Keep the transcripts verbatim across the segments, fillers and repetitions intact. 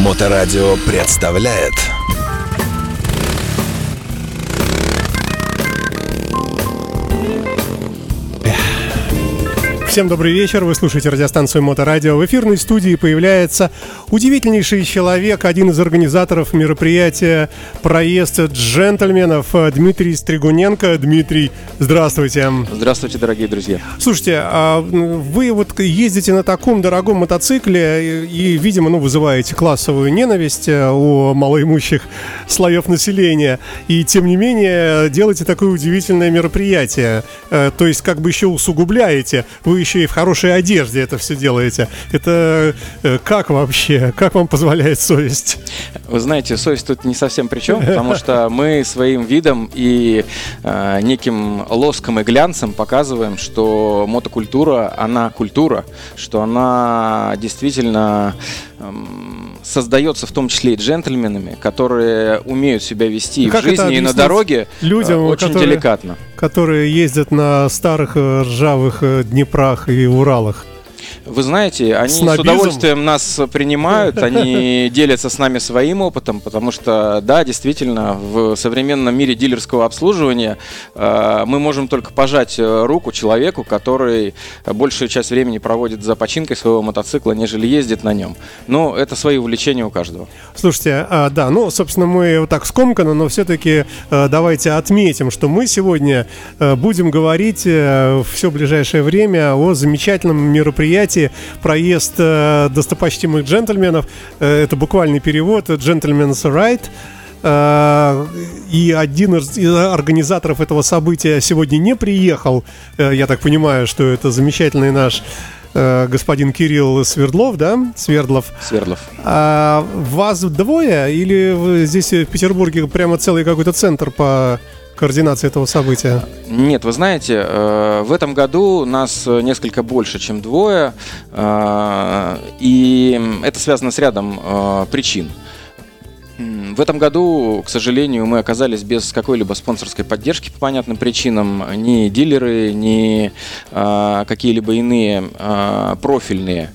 Моторадио представляет. Всем добрый вечер, вы слушаете радиостанцию Моторадио. В эфирной студии появляется удивительнейший человек, один из организаторов мероприятия «Проезд джентльменов», Дмитрий Стригуненко. Дмитрий, здравствуйте. Здравствуйте, дорогие друзья. Слушайте, вы вот ездите на таком дорогом мотоцикле и, видимо, ну, вызываете классовую ненависть у малоимущих слоев населения. И, тем не менее, делаете такое удивительное мероприятие. То есть, как бы еще усугубляете. Вы еще и в хорошей одежде это все делаете. Это как вообще? Как вам позволяет совесть? Вы знаете, совесть тут не совсем при чем, потому что мы своим видом и э, неким лоском и глянцем показываем, что мотокультура, она культура, что она действительно э, создается в том числе и джентльменами, которые умеют себя вести и в жизни, и на дороге людям, очень которые, деликатно. Которые ездят на старых ржавых Днепрох и Уралах. Вы знаете, они с, с удовольствием нас принимают, они делятся с нами своим опытом, потому что, да, действительно, в современном мире дилерского обслуживания э, мы можем только пожать руку человеку, который большую часть времени проводит за починкой своего мотоцикла, нежели ездит на нем. Но это свои увлечения у каждого. Слушайте, а, да, ну, собственно, мы вот так скомканно, но все-таки э, давайте отметим, что мы сегодня э, будем говорить э, все ближайшее время о замечательном мероприятии. Проезд э, достопочтимых джентльменов, э, это буквальный перевод «Gentleman's Ride». И один из организаторов этого события сегодня не приехал. Я так понимаю, что это замечательный наш господин Кирилл Свердлов, да? Свердлов. Свердлов. А вас двое? Или здесь в Петербурге прямо целый какой-то центр по координации этого события? Нет, вы знаете, в этом году нас несколько больше, чем двое, и это связано с рядом причин. В этом году, к сожалению, мы оказались без какой-либо спонсорской поддержки по понятным причинам. Ни дилеры, ни какие-либо иные профильные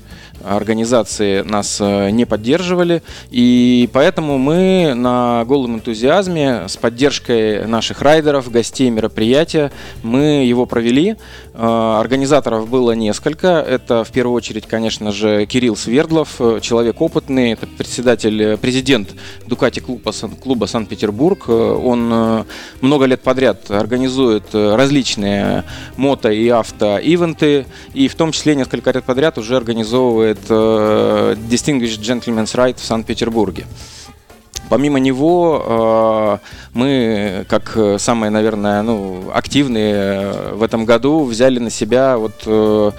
организации нас не поддерживали, и поэтому мы на голом энтузиазме с поддержкой наших райдеров, гостей мероприятия, мы его провели. Организаторов было несколько. Это в первую очередь, конечно же, Кирилл Свердлов, человек опытный, это председатель, президент Дукати клуба, клуба Санкт-Петербург. Он много лет подряд организует различные мото и авто ивенты, и в том числе несколько лет подряд уже организовывает Distinguished Gentleman's Ride в Санкт-Петербурге. Помимо него, мы, как самые, наверное, ну, активные в этом году, взяли на себя вот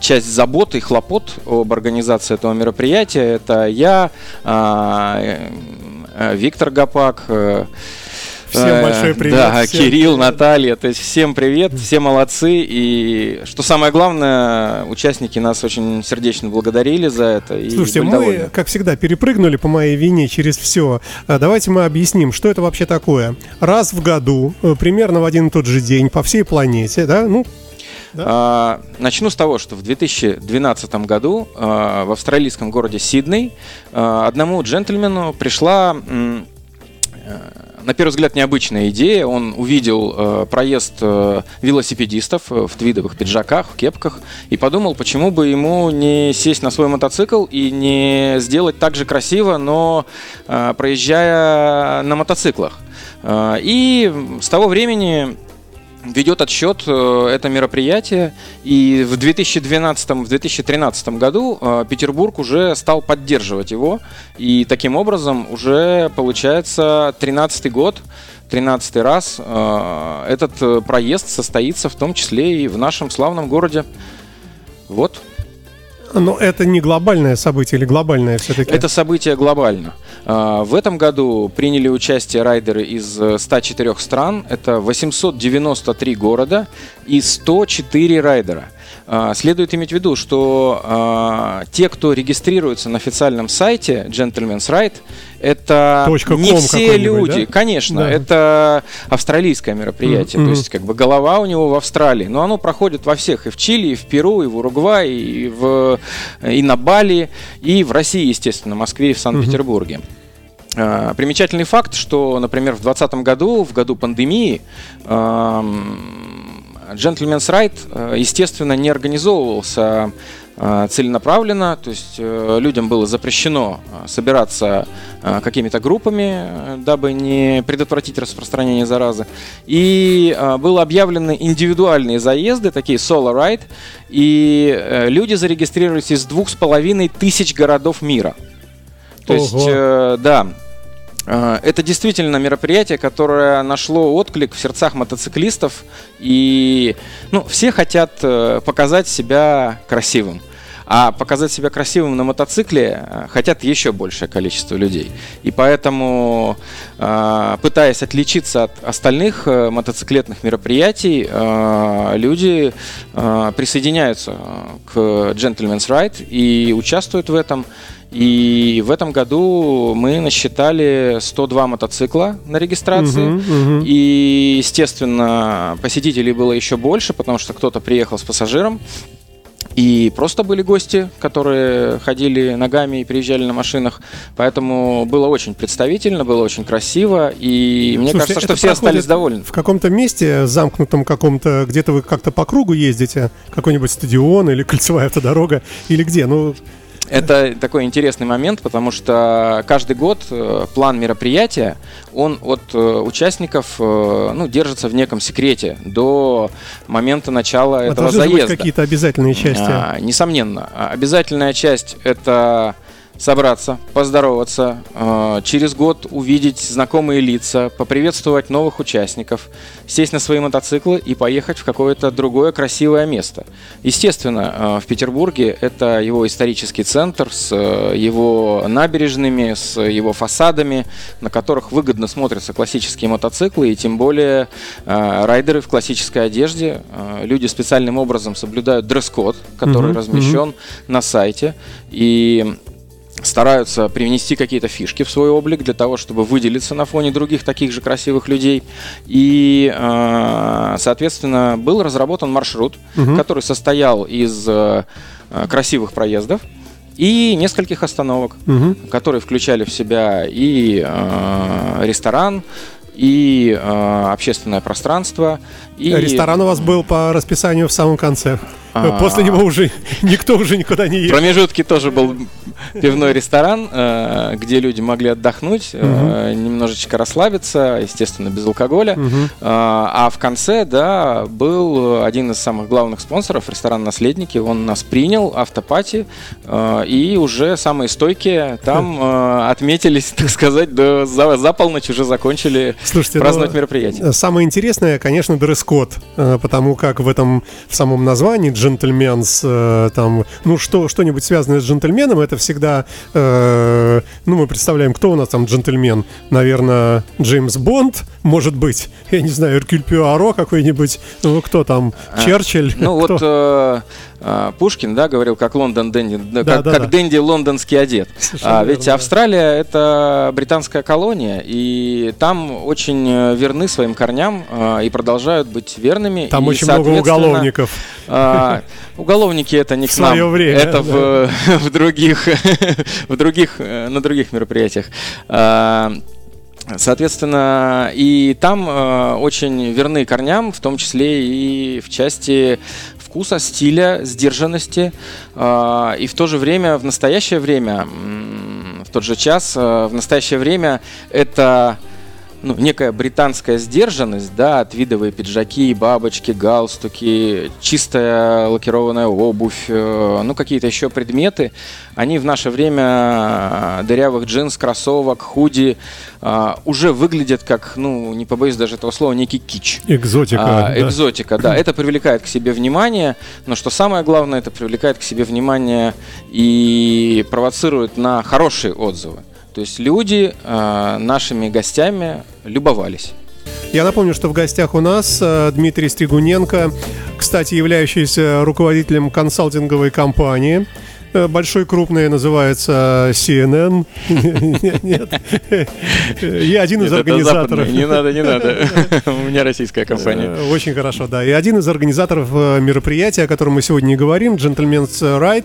часть забот и хлопот об организации этого мероприятия. Это я, Виктор Гопак, всем большой привет. Да, всем Кирилл, привет. Наталья, то есть всем привет, все молодцы. И что самое главное, участники нас очень сердечно благодарили за это. И слушайте, мы, довольны. Как всегда, перепрыгнули по моей вине через все. Давайте мы объясним, что это вообще такое. Раз в году, примерно в один и тот же день, по всей планете, да, ну... Да. Начну с того, что в две тысячи двенадцатом году в австралийском городе Сидней одному джентльмену пришла... На первый взгляд, необычная идея. Он увидел э, проезд э, велосипедистов в твидовых пиджаках, в кепках, и подумал, почему бы ему не сесть на свой мотоцикл и не сделать так же красиво, но э, проезжая на мотоциклах. Э, и с того времени ведет отсчет э, это мероприятие. И в две тысячи двенадцатом - две тысячи тринадцатом году э, Петербург уже стал поддерживать его. И таким образом уже получается тринадцатый год, тринадцатый раз э, этот проезд состоится в том числе и в нашем славном городе. Вот. Но это не глобальное событие или глобальное все-таки? Это событие глобально. В этом году приняли участие райдеры из ста четырёх стран. Это восемьсот девяносто три города, и сто четыре райдера. Следует иметь в виду, что э, те, кто регистрируется на официальном сайте Gentleman's Ride, это точка не все люди. Да? Конечно, да. Это австралийское мероприятие. Mm-hmm. То есть, как бы голова у него в Австралии. Но оно проходит во всех: и в Чили, и в Перу, и в Уругвае, и, в, и на Бали, и в России, естественно, в Москве и в Санкт-Петербурге. Mm-hmm. Примечательный факт, что, например, в двадцатом году, в году пандемии, Gentleman's Ride, естественно, не организовывался целенаправленно, то есть людям было запрещено собираться какими-то группами, дабы не предотвратить распространение заразы. И были объявлены индивидуальные заезды, такие solo ride, и люди зарегистрировались из двух с половиной тысяч городов мира. То Ого. есть, э, да, э, это действительно мероприятие, которое нашло отклик в сердцах мотоциклистов, и ну, все хотят э, показать себя красивым. А показать себя красивым на мотоцикле хотят еще большее количество людей. И поэтому, пытаясь отличиться от остальных мотоциклетных мероприятий, люди присоединяются к Gentleman's Ride и участвуют в этом. И в этом году мы насчитали сто два мотоцикла на регистрации. Uh-huh, uh-huh. И, естественно, посетителей было еще больше, потому что кто-то приехал с пассажиром. И просто были гости, которые ходили ногами и приезжали на машинах. Поэтому было очень представительно, было очень красиво. И мне Слушайте, кажется, что все остались довольны. В каком-то месте, замкнутом каком-то, где-то вы как-то по кругу ездите? Какой-нибудь стадион или кольцевая автодорога? Или где? Ну... Это такой интересный момент, потому что каждый год план мероприятия, он от участников ну, держится в неком секрете до момента начала а этого заезда. Должны быть какие-то обязательные части? А, несомненно. Обязательная часть – это собраться, поздороваться, через год увидеть знакомые лица, поприветствовать новых участников, сесть на свои мотоциклы и поехать в какое-то другое красивое место. Естественно, в Петербурге это его исторический центр с его набережными, с его фасадами, на которых выгодно смотрятся классические мотоциклы, и тем более райдеры в классической одежде. Люди специальным образом соблюдают дресс-код, который mm-hmm. размещен mm-hmm. на сайте, и стараются привнести какие-то фишки в свой облик для того, чтобы выделиться на фоне других таких же красивых людей. И, соответственно, был разработан маршрут, угу. который состоял из красивых проездов и нескольких остановок, угу. которые включали в себя и ресторан, и общественное пространство. И... Ресторан у вас был по расписанию в самом конце. После него уже никто уже никуда не едет. В промежутке тоже был пивной ресторан, где люди могли отдохнуть, uh-huh. немножечко расслабиться, естественно, без алкоголя. Uh-huh. А в конце, да, был один из самых главных спонсоров, ресторан «Наследники». Он нас принял, автопати, и уже самые стойкие там отметились, так сказать, до, за, за полночь уже закончили Слушайте, праздновать ну, мероприятие. Самое интересное, конечно, дресс-код, потому как в этом, в самом названии джентльменс, э, там, ну что, что-нибудь связанное с джентльменом, это всегда, э, ну мы представляем, кто у нас там джентльмен, наверное, Джеймс Бонд, может быть, я не знаю, Эркюль Пуаро какой-нибудь, ну кто там, Черчилль. Ну кто? Вот э, э, Пушкин, да, говорил, как Лондон Дэнди, да, как, да, как да. Дэнди лондонский одет. А, ведь верно, Австралия да. это британская колония, и там очень верны своим корням э, и продолжают быть верными. Там и, очень много уголовников. Э, Уголовники это не к нам, время, это да. в, в других, в других, на других мероприятиях. Соответственно, и там э, очень верны корням, в том числе и в части вкуса, стиля, сдержанности. Э, и в то же время, в настоящее время, в тот же час, э, в настоящее время это... Ну, некая британская сдержанность, да, отвидовые пиджаки, бабочки, галстуки, чистая лакированная обувь, ну, какие-то еще предметы. Они в наше время дырявых джинс, кроссовок, худи уже выглядят как, ну, не побоюсь даже этого слова, некий кич. Экзотика. А, да. Экзотика, да. Это привлекает к себе внимание, но что самое главное, это привлекает к себе внимание и провоцирует на хорошие отзывы. То есть люди э, нашими гостями любовались. Я напомню, что в гостях у нас Дмитрий Стригуненко, кстати, являющийся руководителем консалтинговой компании. Большой, крупный, называется си эн эн. Нет, нет. Я один из организаторов. Не надо, не надо. У меня российская компания. Очень хорошо, да. И один из организаторов мероприятия, о котором мы сегодня и говорим, Gentleman's Ride.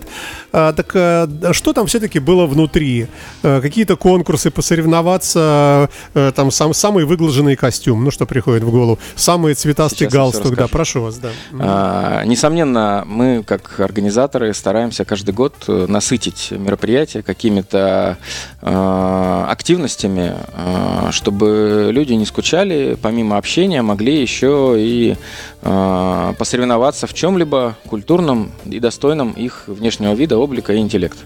Так что там все-таки было внутри? Какие-то конкурсы, посоревноваться, там самый выглаженный костюм, ну что приходит в голову, самый цветастый галстук, да, прошу вас, да. Несомненно, мы, как организаторы, стараемся каждый год насытить мероприятие какими-то э, активностями, э, чтобы люди не скучали, помимо общения могли еще и э, посоревноваться в чем-либо культурном и достойном их внешнего вида, облика и интеллекта.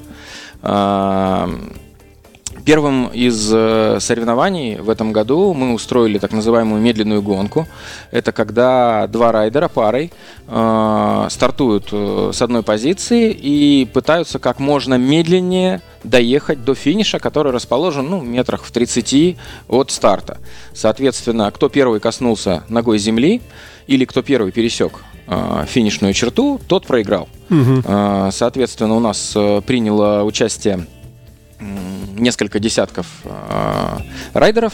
Э, Первым из соревнований в этом году мы устроили так называемую медленную гонку. Это когда два райдера парой э, стартуют с одной позиции и пытаются как можно медленнее доехать до финиша, который расположен ну, метрах в тридцати от старта. Соответственно, кто первый коснулся ногой земли или кто первый пересек э, финишную черту, тот проиграл. Угу. Э, соответственно, у нас приняло участие несколько десятков э, райдеров.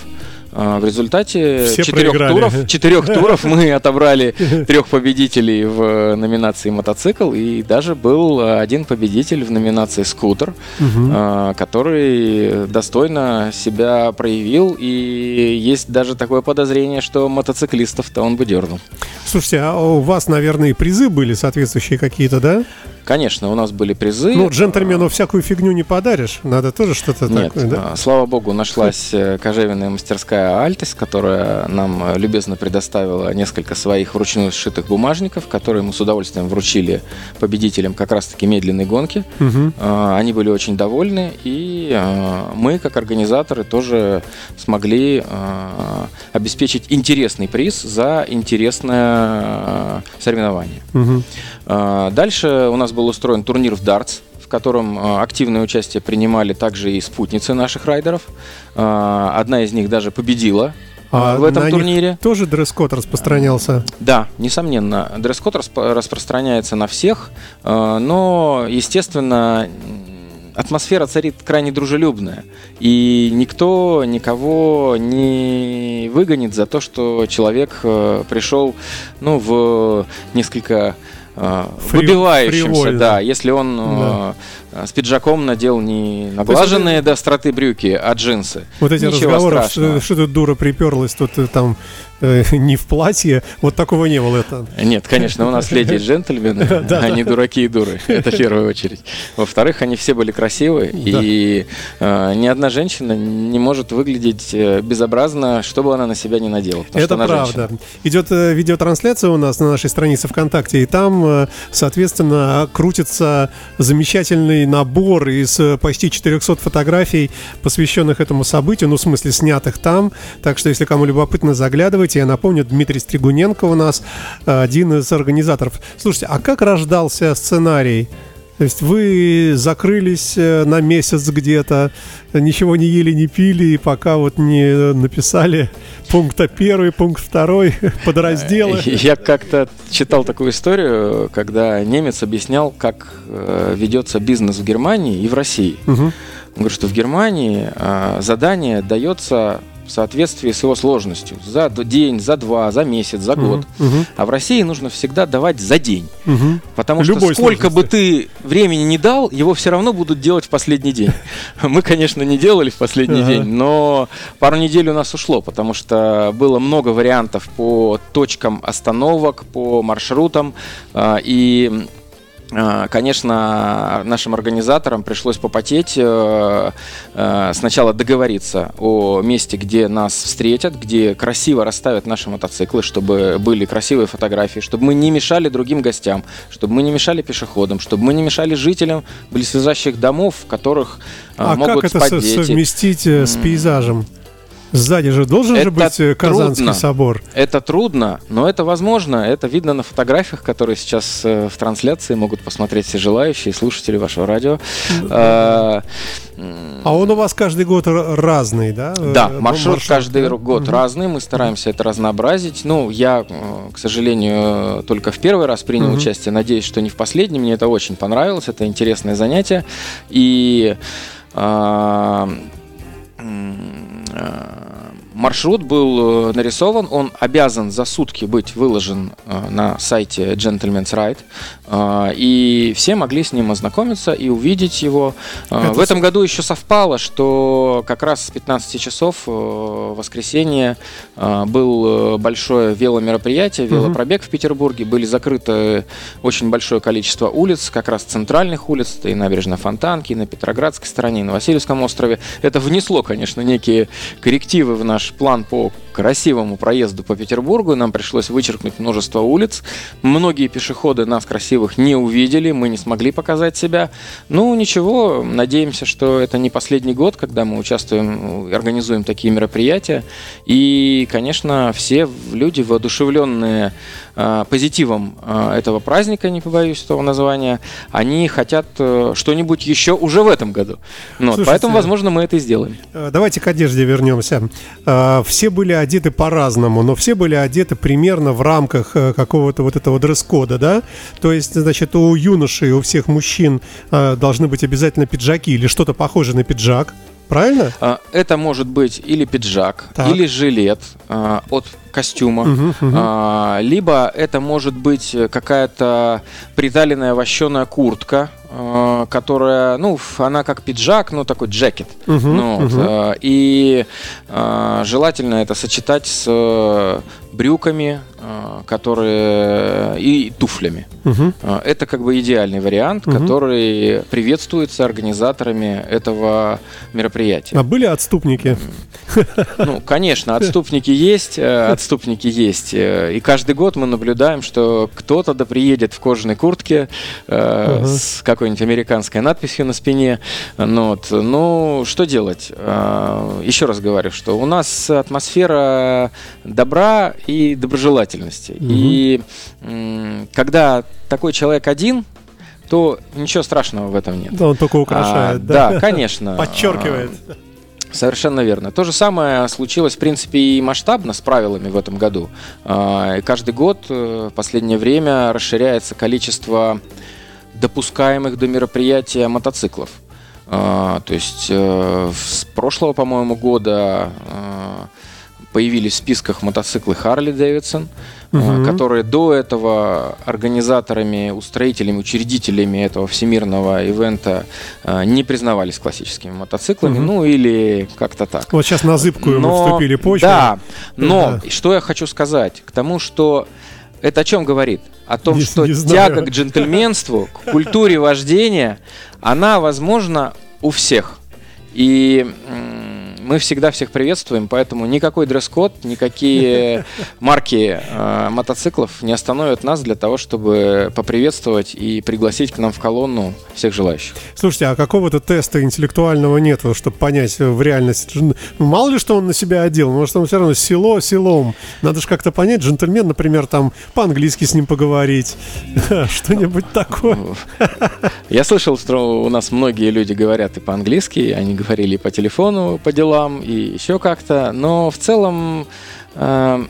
В результате четырех туров, четырех туров мы отобрали трех победителей в номинации мотоцикл, и даже был один победитель в номинации скутер, угу. который достойно себя проявил, и есть даже такое подозрение, что мотоциклистов-то он бы дернул. Слушайте, а у вас, наверное, и призы были соответствующие какие-то, да? Конечно, у нас были призы. Ну, джентльмену всякую фигню не подаришь, надо тоже что-то Нет, такое, да? Слава богу, нашлась кожевенная мастерская Альтис, которая нам любезно предоставила несколько своих вручную сшитых бумажников, которые мы с удовольствием вручили победителям как раз-таки медленной гонки. Угу. Они были очень довольны, и мы, как организаторы, тоже смогли обеспечить интересный приз за интересное соревнование. Угу. Дальше у нас был устроен турнир в дартс, в котором активное участие принимали также и спутницы наших райдеров. Одна из них даже победила а в этом на турнире. Них тоже дресс-код распространялся? Да, несомненно. Дресс-код распро- распространяется на всех, но, естественно, атмосфера царит крайне дружелюбная, и никто никого не выгонит за то, что человек пришел ну, в несколько... выбивающимся, Фривольно. да, если он да. э, с пиджаком надел не наглаженные есть, до остроты брюки, а джинсы. Вот эти Ничего разговоры, страшного. Что тут дура приперлась, тут там э, не в платье, вот такого не было. Это. Нет, конечно, у нас леди и джентльмены, они дураки и дуры, это в первую очередь. Во-вторых, они все были красивы, и ни одна женщина не может выглядеть безобразно, что бы она на себя ни надела. Это правда. Идет видеотрансляция у нас на нашей странице ВКонтакте, и там соответственно, крутится замечательный набор из почти четырехсот фотографий, посвященных этому событию, ну, в смысле, снятых там. Так что, если кому любопытно, заглядывайте. Я напомню, Дмитрий Стригуненко у нас один из организаторов. Слушайте, а как рождался сценарий? То есть вы закрылись на месяц где-то, ничего не ели, не пили, и пока вот не написали пункта первый, пункт второй, подразделы. Я как-то читал такую историю, когда немец объяснял, как ведется бизнес в Германии и в России. Угу. Он говорит, что в Германии задание дается... в соответствии с его сложностью. За день, за два, за месяц, за год. Uh-huh. А в России нужно всегда давать за день. Uh-huh. Потому Любой что сколько сложности. бы ты времени не дал, его все равно будут делать в последний день. Мы, конечно, не делали в последний uh-huh. день, но пару недель у нас ушло, потому что было много вариантов по точкам остановок, по маршрутам. И... Конечно, нашим организаторам пришлось попотеть, сначала договориться о месте, где нас встретят, где красиво расставят наши мотоциклы, чтобы были красивые фотографии, чтобы мы не мешали другим гостям, чтобы мы не мешали пешеходам, чтобы мы не мешали жителям близлежащих домов, в которых а могут спать дети. А как это совместить с пейзажем? Сзади же должен это же быть трудно. Казанский собор. Это трудно, но это возможно. Это видно на фотографиях, которые сейчас в трансляции могут посмотреть все желающие, слушатели вашего радио. А он у вас каждый год разный, да? Да, маршрут, маршрут каждый год угу. разный. Мы стараемся угу. это разнообразить. Ну, я, к сожалению, только в первый раз принял угу. участие. Надеюсь, что не в последний. Мне это очень понравилось. Это интересное занятие. И... А, маршрут был нарисован, он обязан за сутки быть выложен на сайте Gentleman's Ride, и все могли с ним ознакомиться и увидеть его. Это в этом с... году еще совпало, что как раз с пятнадцати часов в воскресенье было большое веломероприятие, велопробег mm-hmm. в Петербурге, были закрыты очень большое количество улиц, как раз центральных улиц, и набережная Фонтанки, и на Петроградской стороне, и на Васильевском острове. Это внесло, конечно, некие коррективы в наш план по красивому проезду по Петербургу. Нам пришлось вычеркнуть множество улиц. Многие пешеходы нас красивых не увидели, мы не смогли показать себя. Ну, ничего, надеемся, что это не последний год, когда мы участвуем, организуем такие мероприятия. И, конечно, все люди, воодушевленные э, позитивом э, этого праздника, не побоюсь этого названия, они хотят э, что-нибудь еще уже в этом году. Ну, слушайте, поэтому, возможно, мы это и сделаем. Давайте к одежде вернемся. Все были одеты по-разному, но все были одеты примерно в рамках какого-то вот этого дресс-кода, да? То есть, значит, у юношей, у всех мужчин должны быть обязательно пиджаки или что-то похожее на пиджак, правильно? Это может быть или пиджак, так. или жилет от костюма, угу, угу. либо это может быть какая-то приталенная вощеная куртка, которая, ну, она как пиджак, но такой джекет. Uh-huh, ну, uh-huh. Вот, и э, желательно это сочетать с брюками, э, которые и туфлями. Uh-huh. Это как бы идеальный вариант, uh-huh. который приветствуется организаторами этого мероприятия. А были отступники? Ну, конечно, отступники есть, отступники есть. И каждый год мы наблюдаем, что кто-то да приедет в кожаной куртке э, uh-huh. с какой какой-нибудь американской надписью на спине. Ну, вот. Ну, что делать? Еще раз говорю, что у нас атмосфера добра и доброжелательности. Mm-hmm. И м- когда такой человек один, то ничего страшного в этом нет. Да, он только украшает. А, да? да, конечно. Подчеркивает. Совершенно верно. То же самое случилось, в принципе, и масштабно с правилами в этом году. И каждый год в последнее время расширяется количество допускаемых до мероприятия мотоциклов. То есть с прошлого, по-моему, года появились в списках мотоциклы Harley Davidson, угу. которые до этого организаторами, устроителями, учредителями этого всемирного ивента не признавались классическими мотоциклами, угу. ну или как-то так. Вот сейчас на зыбкую но, мы вступили почву. Да, но да. что я хочу сказать к тому, что это о чем говорит? О том, не, что не тяга к джентльменству, к культуре вождения, она возможна у всех. И мы всегда всех приветствуем, поэтому никакой дресс-код, никакие марки э, мотоциклов не остановят нас для того, чтобы поприветствовать и пригласить к нам в колонну всех желающих. Слушайте, а какого-то теста интеллектуального нет, чтобы понять в реальности? Мало ли, что он на себя одел, может, он все равно село селом. Надо же как-то понять, джентльмен, например, там по-английски с ним поговорить, что-нибудь такое. Я слышал, что у нас многие люди говорят и по-английски, они говорили и по телефону, по делам, и еще как-то, но в целом, э,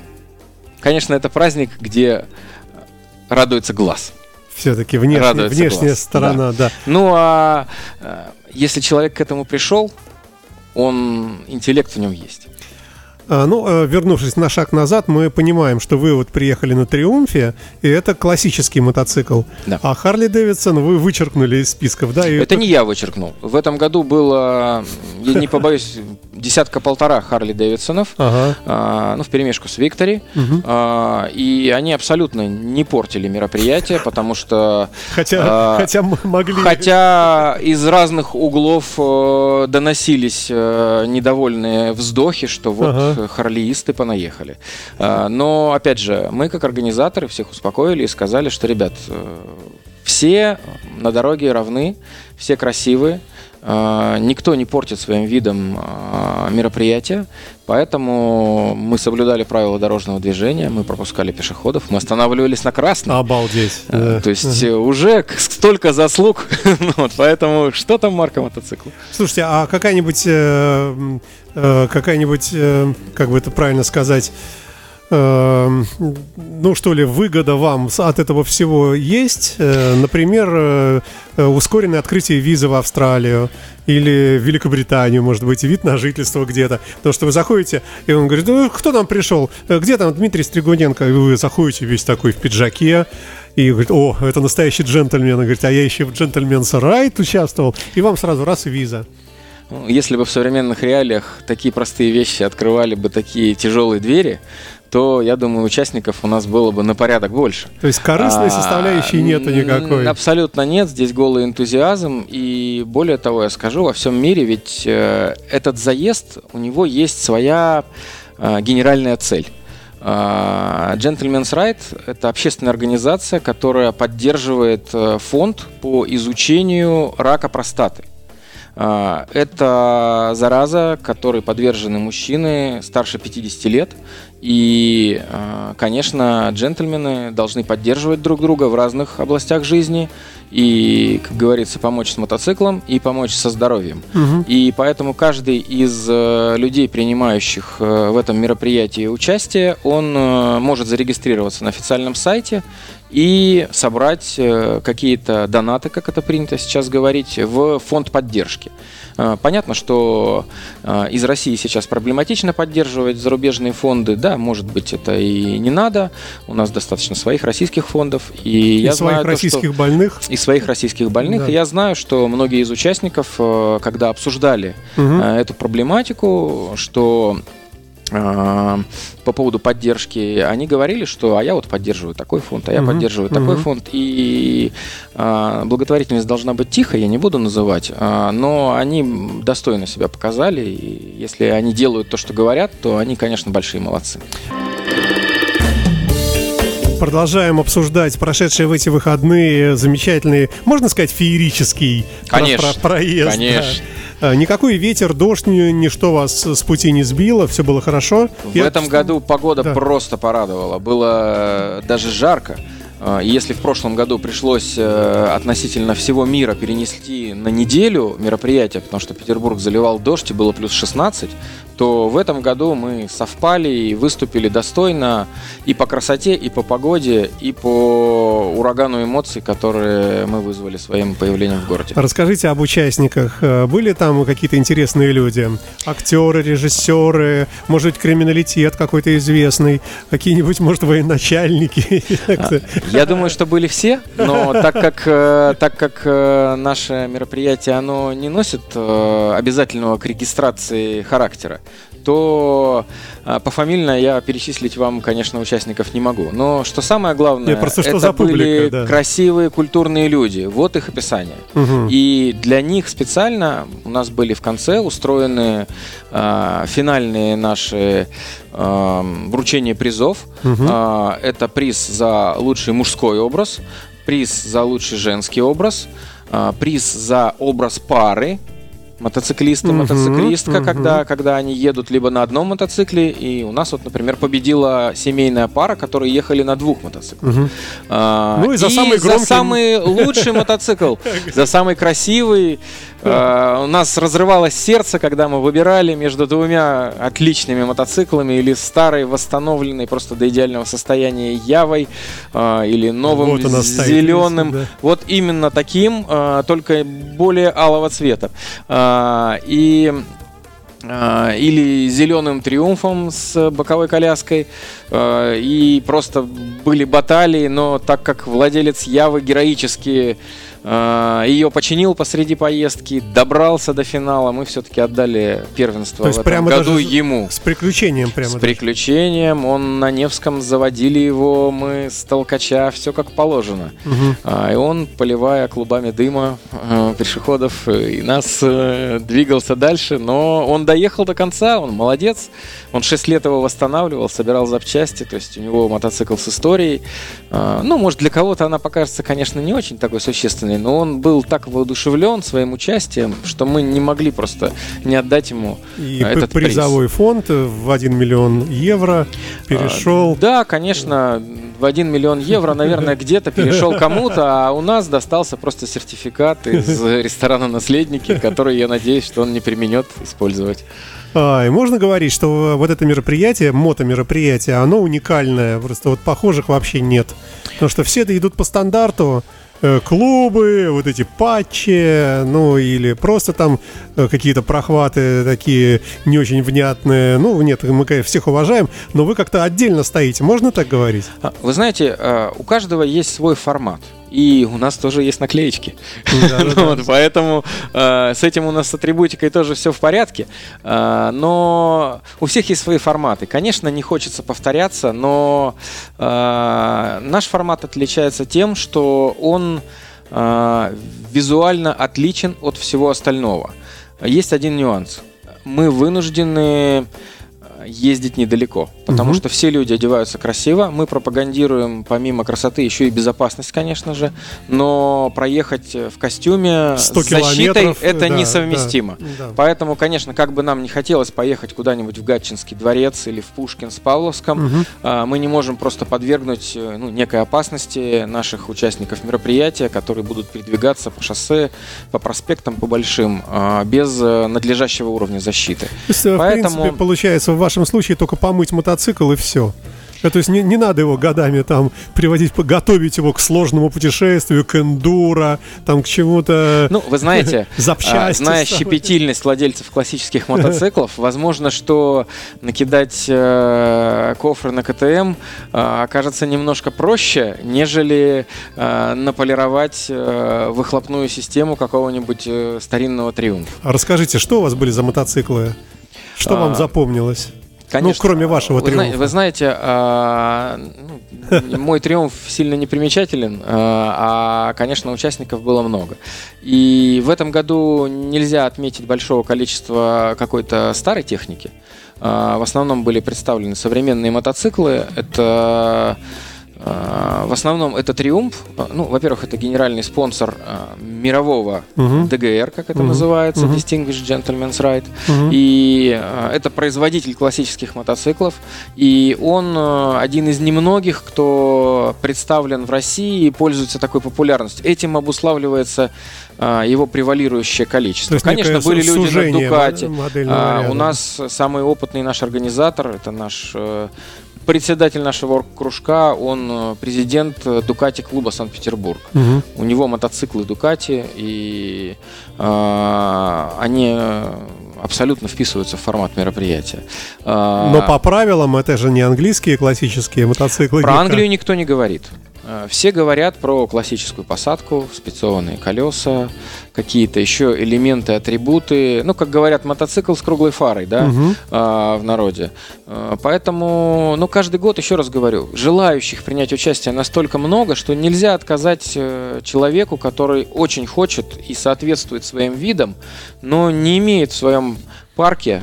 конечно, это праздник, где радуется глаз. Все-таки внешне, внешняя глаз. Сторона, да. да. Ну а э, если человек к этому пришел, он, интеллект в нем есть. Ну, вернувшись на шаг назад, мы понимаем, что вы вот приехали на Триумфе, и это классический мотоцикл. Да. А Харли Дэвидсон вы вычеркнули из списков, да? И это, это не я вычеркнул. В этом году было, я не побоюсь, десятка-полтора Харли Дэвидсонов, ага. ну, вперемешку с Виктори. Угу. И они абсолютно не портили мероприятие, потому что... Хотя, а, хотя могли... Хотя из разных углов доносились недовольные вздохи, что вот... Ага. Харлиисты понаехали. Но, опять же, мы, как организаторы, всех успокоили и сказали, что, ребят, все на дороге равны, все красивы, никто не портит своим видом мероприятие, поэтому мы соблюдали правила дорожного движения, мы пропускали пешеходов, мы останавливались на красном. Обалдеть. Да. То есть uh-huh. уже столько заслуг, вот, поэтому что там марка мотоцикла? Слушайте, а какая-нибудь, э, э, какая-нибудь, э, как бы это правильно сказать, ну что ли, выгода вам от этого всего есть? Например, ускоренное открытие визы в Австралию или в Великобританию, может быть, вид на жительство где-то. Потому что вы заходите, и он говорит: ну, кто там пришел? Где там Дмитрий Стригуненко? И вы заходите весь такой в пиджаке и говорит: о, это настоящий джентльмен. Он говорит: а я еще в Gentleman's Ride участвовал. И вам сразу раз и виза. Если бы в современных реалиях такие простые вещи открывали бы такие тяжелые двери, то, я думаю, участников у нас было бы на порядок больше. То есть корыстной составляющей а, нету никакой? Абсолютно нет, здесь голый энтузиазм. И более того, я скажу, во всем мире ведь э, этот заезд, у него есть своя э, генеральная цель. э, Gentleman's Ride — это общественная организация, которая поддерживает э, фонд по изучению рака простаты. Это зараза, которой подвержены мужчины старше пятидесяти лет. И, конечно, джентльмены должны поддерживать друг друга в разных областях жизни. И, как говорится, помочь с мотоциклом и помочь со здоровьем. Угу. И поэтому каждый из людей, принимающих в этом мероприятии участие, он может зарегистрироваться на официальном сайте и собрать какие-то донаты, как это принято сейчас говорить, в фонд поддержки. Понятно, что из России сейчас проблематично поддерживать зарубежные фонды. Да, может быть, это и не надо. У нас достаточно своих российских фондов. И, и я своих знаю, российских то, что... больных. И своих российских больных. Да. И я знаю, что многие из участников, когда обсуждали угу. эту проблематику, что... по поводу поддержки, они говорили, что а я вот поддерживаю такой фонд, а я uh-huh, поддерживаю uh-huh. такой фонд. И а, благотворительность должна быть тихо, я не буду называть, а, но они достойно себя показали. И если они делают то, что говорят, то они, конечно, большие молодцы. Продолжаем обсуждать прошедшие в эти выходные замечательный, можно сказать, феерический конечно, про- проезд. Конечно. Да. Никакой ветер, дождь, ничто вас с пути не сбило, все было хорошо. В Я... этом году погода да. просто порадовала, было даже жарко. Если в прошлом году пришлось относительно всего мира перенести на неделю мероприятие, потому что Петербург заливал дождь и было плюс шестнадцать, то в этом году мы совпали и выступили достойно и по красоте, и по погоде, и по урагану эмоций, которые мы вызвали своим появлением в городе. Расскажите об участниках. Были там какие-то интересные люди? Актеры, режиссеры, может быть, криминалитет какой-то известный, какие-нибудь, может, военачальники? Я думаю, что были все, но так как, так как наше мероприятие, оно не носит обязательного к регистрации характера, то пофамильно я перечислить вам, конечно, участников не могу. Но что самое главное, Нет, просто, что это за публика, были да. красивые, культурные люди. Вот их описание. Угу. И для них специально у нас были в конце устроены э, финальные наши э, вручения призов. Угу. Э, это приз за лучший мужской образ, приз за лучший женский образ, э, приз за образ пары. Мотоциклисты, uh-huh, мотоциклистка, uh-huh. когда, когда они едут либо на одном мотоцикле. И у нас, вот, например, победила семейная пара, которые ехали на двух мотоциклах. Uh-huh. а, ну и за и самый громкий... за самый лучший мотоцикл, за самый красивый. У нас разрывалось сердце, когда мы выбирали между двумя отличными мотоциклами: или старой, восстановленной просто до идеального состояния Явой, или новым зеленым. Вот именно таким, только более алого цвета. И, или зеленым триумфом с боковой коляской. И просто были баталии, но так как владелец Явы героически ее починил посреди поездки, добрался до финала, мы все-таки отдали первенство в этом году ему. С приключением прямо. С приключением. Он на Невском, заводили его мы с толкача, все как положено. Угу. И он, поливая клубами дыма пешеходов и нас, двигался дальше. Но он доехал до конца, он молодец. Он шесть лет его восстанавливал, собирал запчасти. То есть у него мотоцикл с историей. Ну, может, для кого-то она покажется, конечно, не очень такой существенной единственный, но он был так воодушевлен своим участием, что мы не могли просто не отдать ему и этот приз. И призовой фонд в один миллион евро перешел... А, да, конечно, в один миллион евро, наверное, где-то перешел кому-то, а у нас достался просто сертификат из ресторана «Наследники», который, я надеюсь, что он не применет использовать. А, и можно говорить, что вот это мероприятие, мото-мероприятие, оно уникальное, просто вот похожих вообще нет. Потому что все-то идут по стандарту, э, клубы, вот эти патчи, ну или просто там э, какие-то прохваты такие не очень внятные. Ну нет, мы, конечно, всех уважаем, но вы как-то отдельно стоите, можно так говорить? Вы знаете, э, у каждого есть свой формат. И у нас тоже есть наклеечки. Да, да, вот, да. Поэтому э, с этим у нас с атрибутикой тоже все в порядке. Э, но у всех есть свои форматы. Конечно, не хочется повторяться, но э, наш формат отличается тем, что он э, визуально отличен от всего остального. Есть один нюанс. Мы вынуждены... ездить недалеко, потому угу. что все люди одеваются красиво. Мы пропагандируем помимо красоты еще и безопасность, конечно же, но проехать в костюме с защитой это да, несовместимо. Да, да. Поэтому, конечно, как бы нам не хотелось поехать куда-нибудь в Гатчинский дворец или в Пушкин с Павловском, угу. мы не можем просто подвергнуть ну, некой опасности наших участников мероприятия, которые будут передвигаться по шоссе, по проспектам, по большим, без надлежащего уровня защиты. То есть, поэтому... в принципе, получается, в вашем В этом случае только помыть мотоцикл и все. То есть не, не надо его годами там приводить, готовить его к сложному путешествию, к эндуро, там, к чему-то. Ну, вы знаете, запчасти, зная щепетильность владельцев классических мотоциклов, возможно, что накидать э, кофры на ка тэ эм э, окажется немножко проще, нежели э, наполировать э, выхлопную систему какого-нибудь э, старинного триумфа. А расскажите, что у вас были за мотоциклы? Что а... вам запомнилось? Конечно. Ну, кроме вашего вы триумфа. Зна- вы знаете, а, ну, мой триумф сильно непримечателен, а, а, конечно, участников было много. И в этом году нельзя отметить большого количества какой-то старой техники. А, в основном были представлены современные мотоциклы. Это... В основном это «Триумф». Ну, во-первых, это генеральный спонсор мирового uh-huh. дэ гэ эр, как это uh-huh. называется, uh-huh. Distinguished Gentleman's Ride. Uh-huh. И это производитель классических мотоциклов. И он один из немногих, кто представлен в России и пользуется такой популярностью. Этим обуславливается его превалирующее количество. Есть, конечно, были люди на «Дукате». У нас самый опытный наш организатор, это наш... председатель нашего кружка, он президент «Дукати» клуба Санкт-Петербург. Угу. У него мотоциклы «Дукати», и э, они абсолютно вписываются в формат мероприятия. Но по правилам это же не английские классические мотоциклы. Про Англию никто не говорит. Все говорят про классическую посадку, спецованные колеса, какие-то еще элементы, атрибуты. Ну, как говорят, мотоцикл с круглой фарой, да, угу. а, в народе. А, поэтому, ну, каждый год, еще раз говорю, желающих принять участие настолько много, что нельзя отказать человеку, который очень хочет и соответствует своим видам, но не имеет в своем парке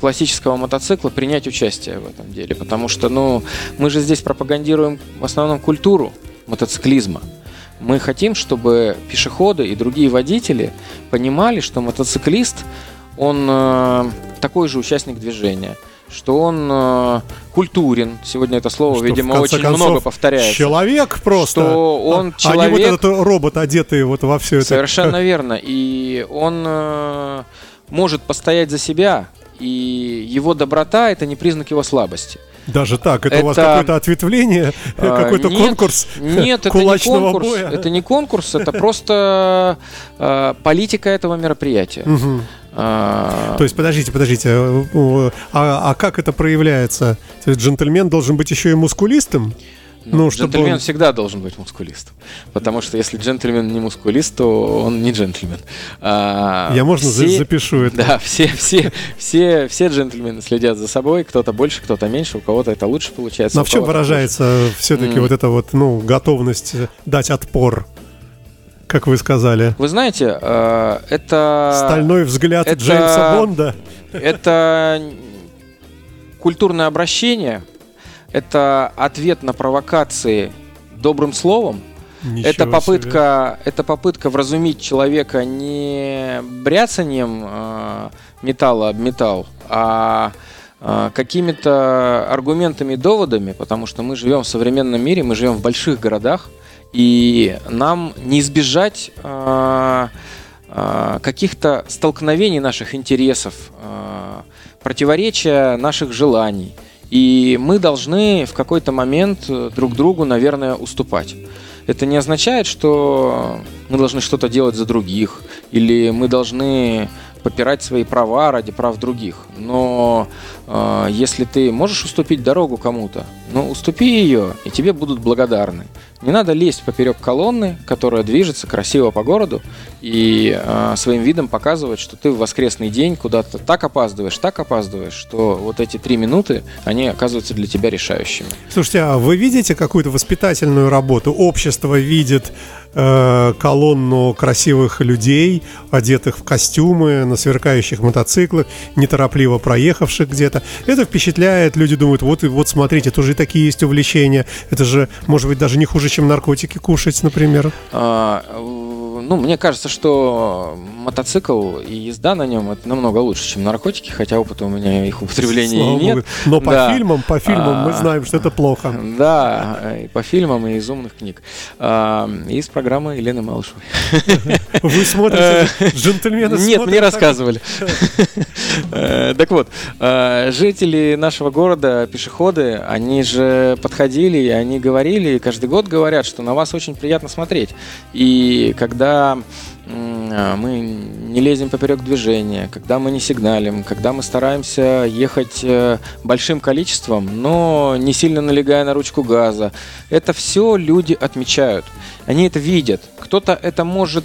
классического мотоцикла, принять участие в этом деле. Потому что, ну, мы же здесь пропагандируем в основном культуру мотоциклизма. Мы хотим, чтобы пешеходы и другие водители понимали, что мотоциклист, он э, такой же участник движения, что он э, культурен. Сегодня это слово, что, видимо, очень концов, много повторяется. Человек просто. Что он а, человек. А не вот этот робот, одетый вот во все это. Совершенно верно. И он э, может постоять за себя. И его доброта — это не признак его слабости. Даже так? Это, это... у вас какое-то ответвление? А, какой-то нет, конкурс нет, кулачного это не конкурс, боя? Это не конкурс, это просто э, политика этого мероприятия. Угу. А... То есть, подождите, подождите. А, а как это проявляется? То есть джентльмен должен быть еще и мускулистом? Ну, ну, джентльмен он... всегда должен быть мускулистом. Потому что если джентльмен не мускулист, то он не джентльмен. А, Я можно все... запишу это. Да, все, все, все, все джентльмены следят за собой. Кто-то больше, кто-то меньше, у кого-то это лучше получается. Но в чем выражается лучше? Все-таки mm. вот эта вот, ну, готовность дать отпор? Как вы сказали. Вы знаете, э, это... Стальной взгляд это... Джеймса Бонда. Это культурное обращение. Это ответ на провокации добрым словом, Ничего это попытка, себе. Это попытка вразумить человека не бряцанием э, металла об металл, а э, какими-то аргументами и доводами, потому что мы живем в современном мире, мы живем в больших городах, и нам не избежать э, э, каких-то столкновений наших интересов, э, противоречия наших желаний. И мы должны в какой-то момент друг другу, наверное, уступать. Это не означает, что мы должны что-то делать за других, или мы должны попирать свои права ради прав других. Но э, если ты можешь уступить дорогу кому-то, ну, уступи ее, и тебе будут благодарны. Не надо лезть поперек колонны, которая движется красиво по городу, и э, своим видом показывать, что ты в воскресный день куда-то так опаздываешь, так опаздываешь, что вот эти три минуты, они оказываются для тебя решающими. Слушайте, а вы видите какую-то воспитательную работу? Общество видит э, колонну красивых людей, одетых в костюмы, на сверкающих мотоциклах, неторопливо проехавших где-то. Это впечатляет, люди думают, вот, вот смотрите, тоже такие есть увлечения. Это же, может быть, даже не хуже, чем наркотики кушать, например. А, ну, мне кажется, что мотоцикл и езда на нем — это намного лучше, чем наркотики, хотя опыта у меня их употребления Слава и нет. Богу. Но по да. фильмам, по фильмам а, мы знаем, что это плохо. Да, и по фильмам, и из умных книг. А, и из программы Елены Малышевой. Вы смотрите, джентльмены смотрят. Нет, мне рассказывали. Так вот, жители нашего города, пешеходы, они же подходили, и они говорили, и каждый год говорят, что на вас очень приятно смотреть. И когда мы не лезем поперек движения, когда мы не сигналим, когда мы стараемся ехать большим количеством, но не сильно налегая на ручку газа, это все люди отмечают. Они это видят. Кто-то это может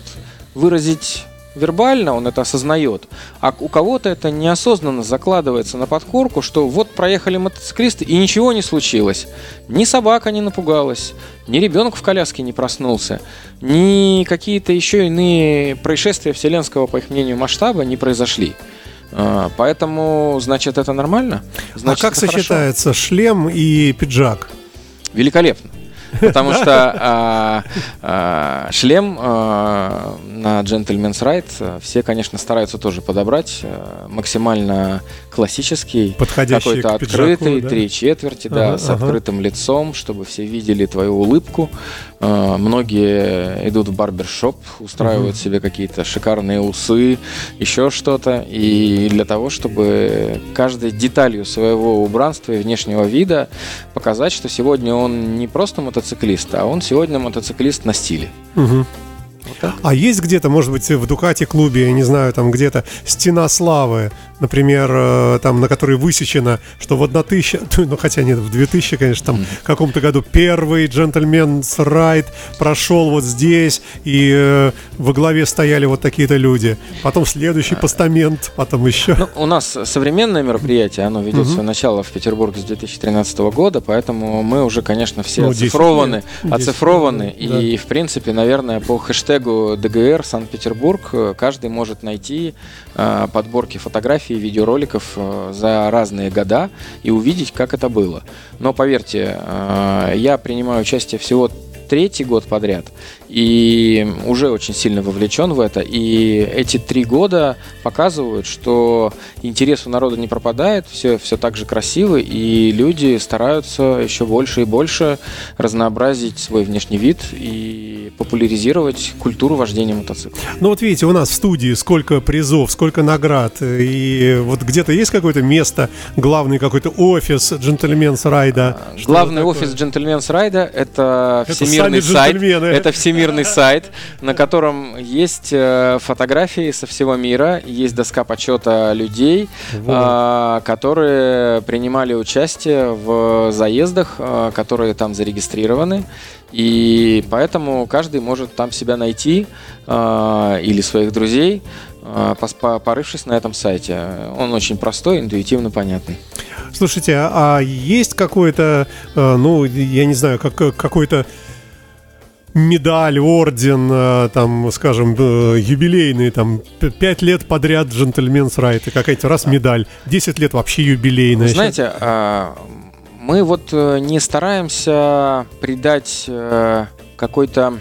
выразить вербально, он это осознает, а у кого-то это неосознанно закладывается на подкорку, что вот проехали мотоциклисты, и ничего не случилось. Ни собака не напугалась, ни ребенок в коляске не проснулся, ни какие-то еще иные происшествия вселенского, по их мнению, масштаба не произошли. Поэтому, значит, это нормально? Значит, а как сочетается шлем и пиджак? Великолепно. Потому что а, а, шлем а, на Gentleman's Ride все, конечно, стараются тоже подобрать а, максимально классический, подходящий какой-то к открытый, пиджаку, да? три четверти, да, ага, с ага. открытым лицом, чтобы все видели твою улыбку. А, многие идут в барбершоп, устраивают ага. себе какие-то шикарные усы, еще что-то. И для того, чтобы каждой деталью своего убранства и внешнего вида показать, что сегодня он не просто мотоциклист, а он сегодня мотоциклист на стиле. Угу. Вот. А есть где-то, может быть, в Дукати-клубе, я не знаю, там где-то стена славы, например, там, на которой высечено, что в одна тысяча, ну хотя нет, в две тысячи, конечно, там в каком-то году первый Gentleman's Ride прошел вот здесь, и э, во главе стояли вот такие-то люди. Потом следующий постамент, потом еще. Ну, у нас современное мероприятие, оно ведет свое начало в Петербурге с две тысячи тринадцатого года, поэтому мы уже, конечно, все ну, оцифрованы, лет, оцифрованы лет, да. И, в принципе, наверное, по хэштегу ДГР Санкт-Петербург каждый может найти э, подборки фотографий, видеороликов за разные года и увидеть, как это было. Но поверьте, я принимаю участие всего третий год подряд и уже очень сильно вовлечен в это. И эти три года показывают, что интерес у народа не пропадает, все, все так же красиво, и люди стараются еще больше и больше разнообразить свой внешний вид и популяризировать культуру вождения мотоцикла. Ну вот видите, у нас в студии сколько призов, сколько наград, и вот где-то есть какое-то место, главный какой-то офис Gentleman's Ride? Главный офис Gentleman's Ride — это всемирный сайт, это всемирный сайт, на котором есть фотографии со всего мира, есть доска почета людей, вот. которые принимали участие в заездах, которые там зарегистрированы. И поэтому каждый может там себя найти э, или своих друзей, э, порывшись на этом сайте. Он очень простой, интуитивно понятный. Слушайте, а есть какое-то, э, ну, я не знаю, как, какой-то медаль, орден, там, скажем, юбилейный, там, пять лет подряд Gentleman's Ride, и какая-то раз медаль, десять лет вообще юбилейная. Вы знаете, э, мы вот не стараемся придать э, какой-то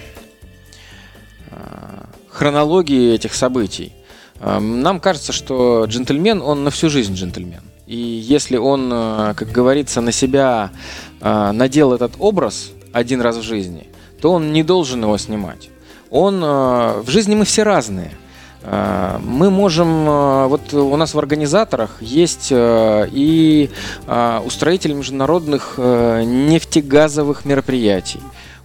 хронологии этих событий. Нам кажется, что джентльмен, он на всю жизнь джентльмен. И если он, как говорится, на себя надел этот образ один раз в жизни, то он не должен его снимать. Он... В жизни мы все разные. Мы можем... Вот у нас в организаторах есть и устроитель международных нефтегазовых мероприятий.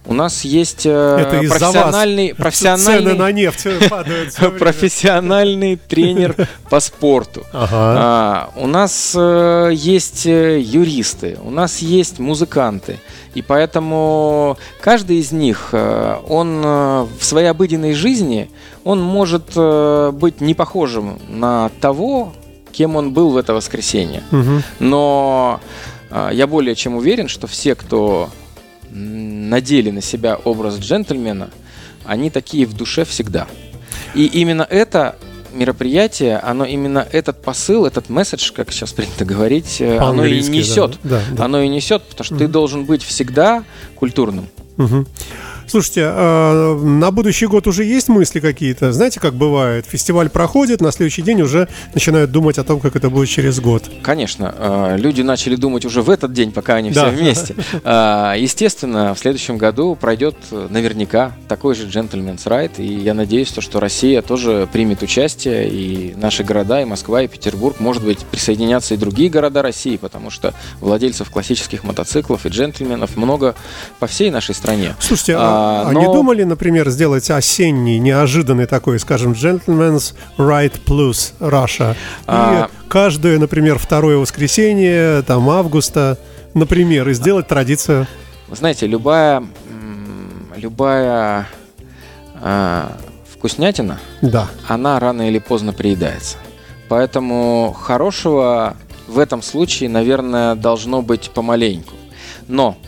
У нас есть э, профессиональный, профессиональный, на нефть падают, профессиональный тренер по спорту. Ага. А, у нас э, есть юристы, у нас есть музыканты. И поэтому каждый из них, э, он э, в своей обыденной жизни, он может э, быть не похожим на того, кем он был в это воскресенье. Угу. Но э, я более чем уверен, что все, кто... надели на себя образ джентльмена, они такие в душе всегда. И именно это мероприятие, оно именно этот посыл, этот месседж, как сейчас принято говорить, по-английски, оно и несет. Да, да. Оно и несет, потому что mm-hmm. ты должен быть всегда культурным. Mm-hmm. Слушайте, а на будущий год уже есть мысли какие-то? Знаете, как бывает? Фестиваль проходит, на следующий день уже начинают думать о том, как это будет через год. Конечно. Люди начали думать уже в этот день, пока они да. все вместе. Естественно, в следующем году пройдет наверняка такой же Gentleman's Ride. И я надеюсь, что Россия тоже примет участие. И наши города, и Москва, и Петербург, может быть, присоединятся и другие города России, потому что владельцев классических мотоциклов и джентльменов много по всей нашей стране. Слушайте, а А но... не думали, например, сделать осенний, неожиданный такой, скажем, Gentleman's Ride Plus Russia? И а... каждое, например, второе воскресенье, там, августа, например, и сделать а... традицию? Вы знаете, любая, любая а, вкуснятина, да. она рано или поздно приедается. Поэтому хорошего в этом случае, наверное, должно быть помаленьку. Но,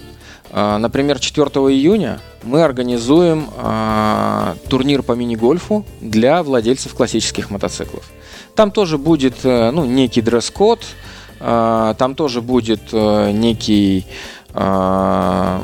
а, например, четвёртого июня мы организуем э, турнир по мини-гольфу для владельцев классических мотоциклов. Там тоже будет э, ну, некий дресс-код, э, там тоже будет э, некий... Э,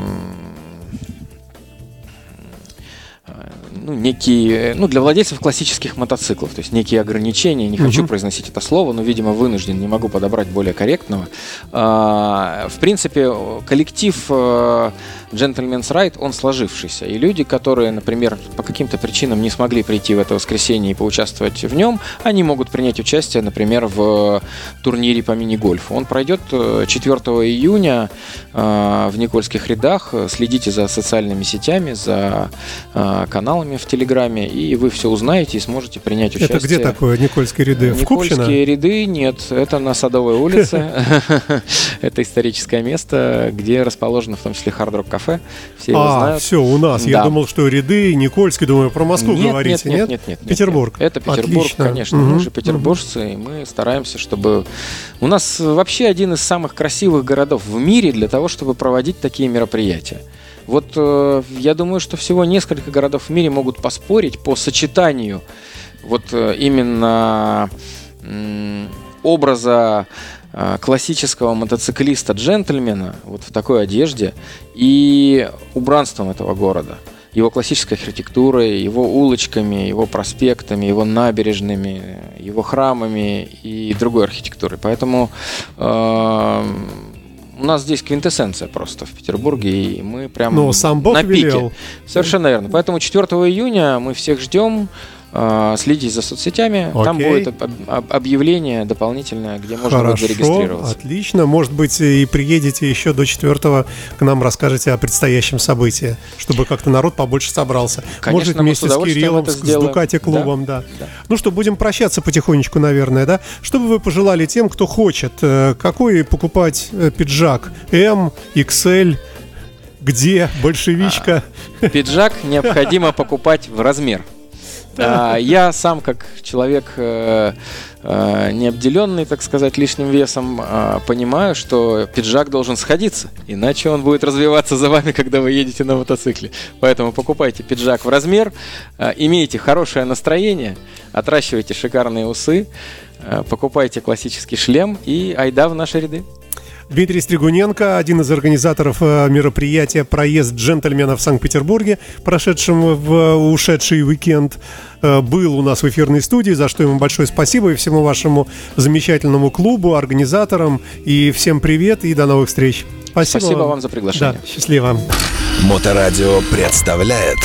Ну, некие, ну, для владельцев классических мотоциклов, то есть некие ограничения, не хочу [S2] Uh-huh. [S1] Произносить это слово, но, видимо, вынужден, не могу подобрать более корректного. А, в принципе, коллектив Gentleman's Ride, он сложившийся, и люди, которые, например, по каким-то причинам не смогли прийти в это воскресенье и поучаствовать в нем, они могут принять участие, например, в турнире по мини-гольфу. Он пройдет четвёртого июня а, в Никольских рядах. Следите за социальными сетями, за а, каналами в Телеграме, и вы все узнаете и сможете принять участие. Это где такое, Никольские ряды? В Купчино? Никольские ряды, нет, это на Садовой улице. Это историческое место, где расположено в том числе Hard Rock Cafe. Все его знают. А, все, у нас. Я думал, что ряды, Никольский, думаю, про Москву говорите, нет? Нет, нет, нет. Петербург. Это Петербург, конечно. Мы же петербуржцы, и мы стараемся, чтобы... У нас вообще один из самых красивых городов в мире для того, чтобы проводить такие мероприятия. Вот э, я думаю, что всего несколько городов в мире могут поспорить по сочетанию вот э, именно э, образа э, классического мотоциклиста-джентльмена вот в такой одежде и убранством этого города. Его классической архитектурой, его улочками, его проспектами, его набережными, его храмами и другой архитектурой. Поэтому... Э, у нас здесь квинтэссенция просто в Петербурге, и мы прям Но сам Бог на пике. Велел. Совершенно верно. Поэтому четвёртого июня мы всех ждем. Следите за соцсетями. Окей. Там будет объявление дополнительное, где можно Хорошо, будет зарегистрироваться. Отлично. Может быть, и приедете еще до четвёртого к нам, расскажете о предстоящем событии, чтобы как-то народ побольше собрался. Конечно, может, вместе с Кириллом, с Дукати-клубом. Да. Да. Да. Ну что, будем прощаться потихонечку, наверное, да? Что бы вы пожелали тем, кто хочет? Какой покупать пиджак? М, икс эль? Где? Большевичка? А, пиджак необходимо покупать в размер. Я сам, как человек не обделенный, так сказать, лишним весом, понимаю, что пиджак должен сходиться, иначе он будет развиваться за вами, когда вы едете на мотоцикле. Поэтому покупайте пиджак в размер, имейте хорошее настроение, отращивайте шикарные усы, покупайте классический шлем и айда в наши ряды. Дмитрий Стригуненко, один из организаторов мероприятия «Проезд джентльменов» в Санкт-Петербурге, прошедшем в ушедший уикенд, был у нас в эфирной студии, за что ему большое спасибо, и всему вашему замечательному клубу, организаторам. И всем привет, и до новых встреч. Спасибо, спасибо вам. вам за приглашение. Да, счастливо. Моторадио представляет